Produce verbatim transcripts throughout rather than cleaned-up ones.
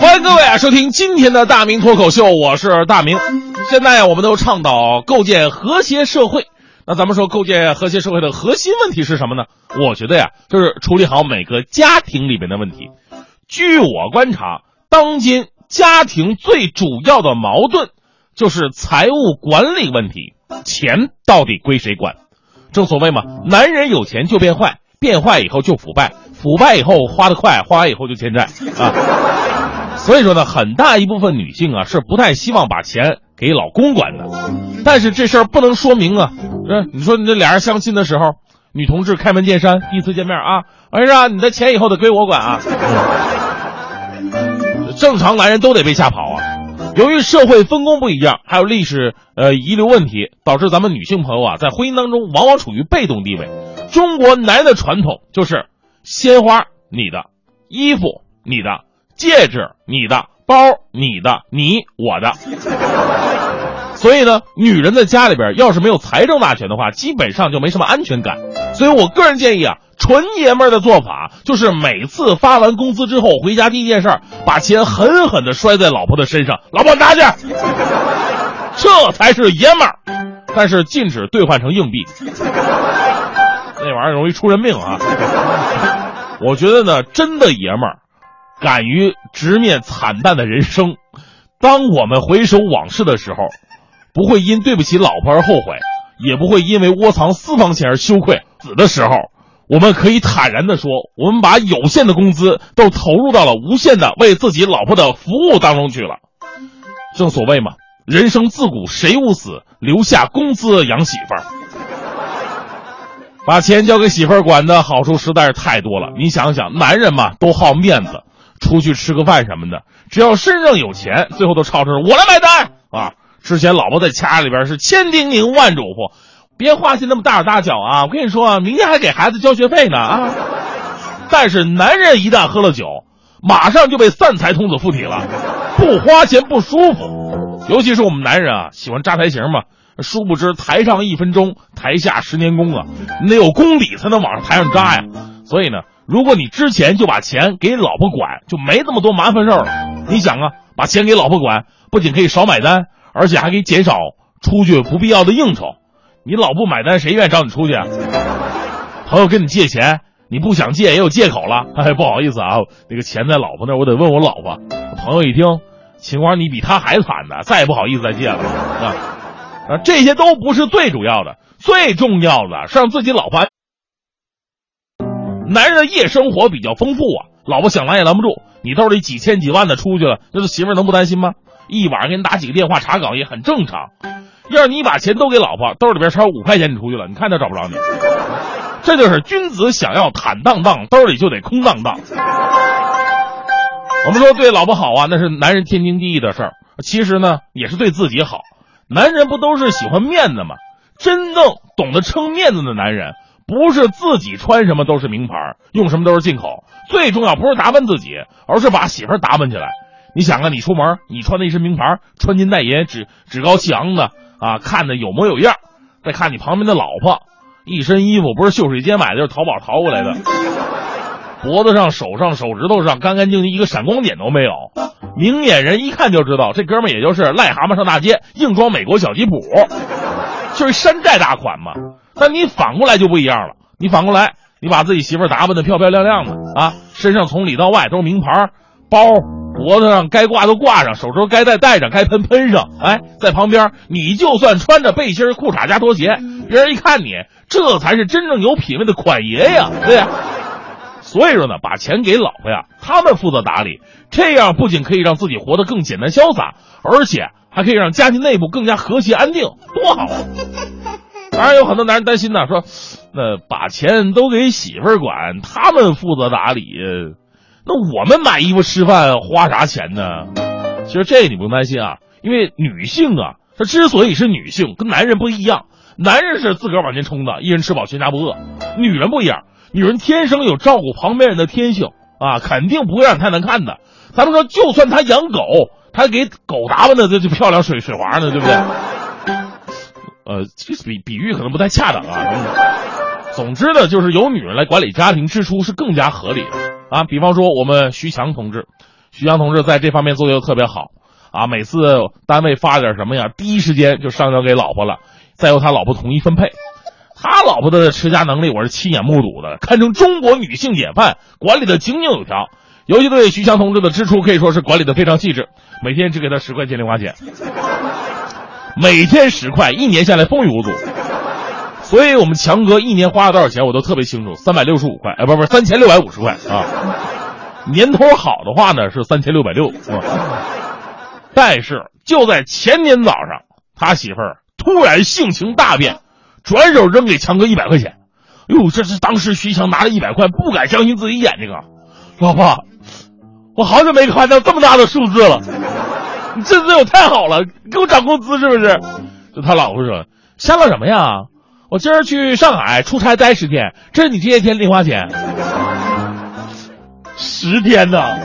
欢迎各位啊，收听今天的大明脱口秀，我是大明。现在啊，我们都倡导构建和谐社会。那咱们说构建和谐社会的核心问题是什么呢？我觉得呀、啊，就是处理好每个家庭里面的问题。据我观察，当今家庭最主要的矛盾就是财务管理问题，钱到底归谁管？正所谓嘛，男人有钱就变坏，变坏以后就腐败，腐败以后花得快，花完以后就欠债啊。所以说呢，很大一部分女性啊是不太希望把钱给老公管的，但是这事儿不能说明啊。嗯，你说你这俩人相亲的时候，女同志开门见山，第一次见面啊，哎呀，你的钱以后得归我管啊。正常男人都得被吓跑啊。由于社会分工不一样，还有历史呃遗留问题，导致咱们女性朋友啊在婚姻当中往往处于被动地位。中国男人的传统就是鲜花你的，衣服你的，戒指你的，包你的，你我的。所以呢，女人在家里边要是没有财政大权的话，基本上就没什么安全感。所以我个人建议啊，纯爷们儿的做法就是每次发完工资之后回家第一件事儿，把钱狠狠地摔在老婆的身上，老婆拿去，这才是爷们儿。但是禁止兑换成硬币，那玩意儿容易出人命啊。我觉得呢，真的爷们儿敢于直面惨淡的人生。当我们回首往事的时候，不会因对不起老婆而后悔，也不会因为窝藏私房钱而羞愧。死的时候，我们可以坦然地说，我们把有限的工资都投入到了无限的为自己老婆的服务当中去了。正所谓嘛，人生自古谁无死，留下工资养媳妇儿。把钱交给媳妇儿管的好处实在是太多了。你想想，男人嘛都好面子，出去吃个饭什么的，只要身上有钱，最后都吵着我来买单啊。之前老婆在家里边是千叮咛万嘱咐，别花钱那么大手大脚啊，我跟你说啊，明天还给孩子交学费呢啊。但是男人一旦喝了酒，马上就被散财童子附体了，不花钱不舒服。尤其是我们男人啊，喜欢扎台型嘛，殊不知台上一分钟，台下十年功啊，你得有功底才能往上台上扎呀。所以呢，如果你之前就把钱给老婆管，就没这么多麻烦事儿了。你想啊，把钱给老婆管，不仅可以少买单，而且还可以减少出去不必要的应酬。你老不买单，谁愿意找你出去啊？朋友跟你借钱，你不想借也有借口了，哎，不好意思啊，那个钱在老婆那儿，我得问我老婆。朋友一听，情况你比他还惨呢，再也不好意思再借了啊。啊，这些都不是最主要的，最重要的是让自己老婆。男人的夜生活比较丰富啊，老婆想拦也拦不住，你兜里几千几万的出去了，那媳妇能不担心吗？一晚上给你打几个电话查岗也很正常。要是你把钱都给老婆，兜里边揣五块钱你出去了，你看他找不着你。这就是君子想要坦荡荡，兜里就得空荡荡。我们说对老婆好啊，那是男人天经地义的事儿，其实呢也是对自己好。男人不都是喜欢面子吗？真正懂得撑面子的男人，不是自己穿什么都是名牌，用什么都是进口，最重要不是打扮自己，而是把媳妇打扮起来。你想啊，你出门你穿的一身名牌，穿金戴银，趾趾高气昂的啊，看着有模有样。再看你旁边的老婆，一身衣服不是秀水街买的，就是淘宝淘过来的，脖子上手上手指头上干干净净，一个闪光点都没有。明眼人一看就知道，这哥们也就是癞蛤蟆上大街，硬装美国小吉普，就是山寨大款嘛。但你反过来就不一样了，你反过来你把自己媳妇打扮的漂漂亮亮的啊，身上从里到外都是名牌包，脖子上该挂都挂上，手指头该戴戴上，该喷喷上。哎，在旁边你就算穿着背心裤衩加拖鞋，别人一看你，这才是真正有品位的款爷呀，对呀。所以说呢，把钱给老婆呀，他们负责打理，这样不仅可以让自己活得更简单潇洒，而且还可以让家庭内部更加和谐安定，多好啊。当然有很多男人担心呢，说那把钱都给媳妇儿管，他们负责打理，那我们买衣服吃饭花啥钱呢？其实这你不用担心啊，因为女性啊，她之所以是女性，跟男人不一样。男人是自个儿往前冲的，一人吃饱全家不饿。女人不一样，女人天生有照顾旁边人的天性啊，肯定不会让你太难看的。咱们说，就算她养狗，她给狗打扮的这就漂亮水水滑呢，对不对？呃，这比比喻可能不太恰当啊。总之呢，就是由女人来管理家庭支出是更加合理的。啊，比方说我们徐强同志，徐强同志在这方面做得特别好啊，每次单位发点什么呀，第一时间就上交给老婆了，再由他老婆统一分配。他老婆的持家能力我是亲眼目睹的，堪称中国女性典范，管理的井井有条。尤其对徐强同志的支出可以说是管理的非常细致，每天只给他十块钱零花钱，每天十块，一年下来风雨无阻。所以我们强哥一年花了多少钱我都特别清楚，三百六十五块，哎，不不三千六百五十块啊。年头好的话呢是三千六百六十、嗯、但是就在前年早上，他媳妇儿突然性情大变，转手扔给强哥一百块钱。哟，这是当时徐强拿了一百块，不敢相信自己眼睛啊，老婆，我好久没看到这么大的数字了，你这对我太好了，给我涨工资是不是？就他老婆说，瞎了什么呀，我今儿去上海出差待十天，这是你这些天零花钱。十天呢、啊，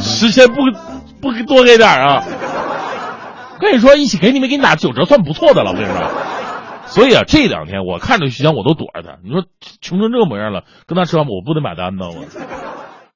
十天不不多给点啊！跟你说，一起给你们给你打九折算不错的了，我跟你说。所以啊，这两天我看着徐强我都躲着他。你说穷成这模样了，跟他吃饭我不得买单呢我。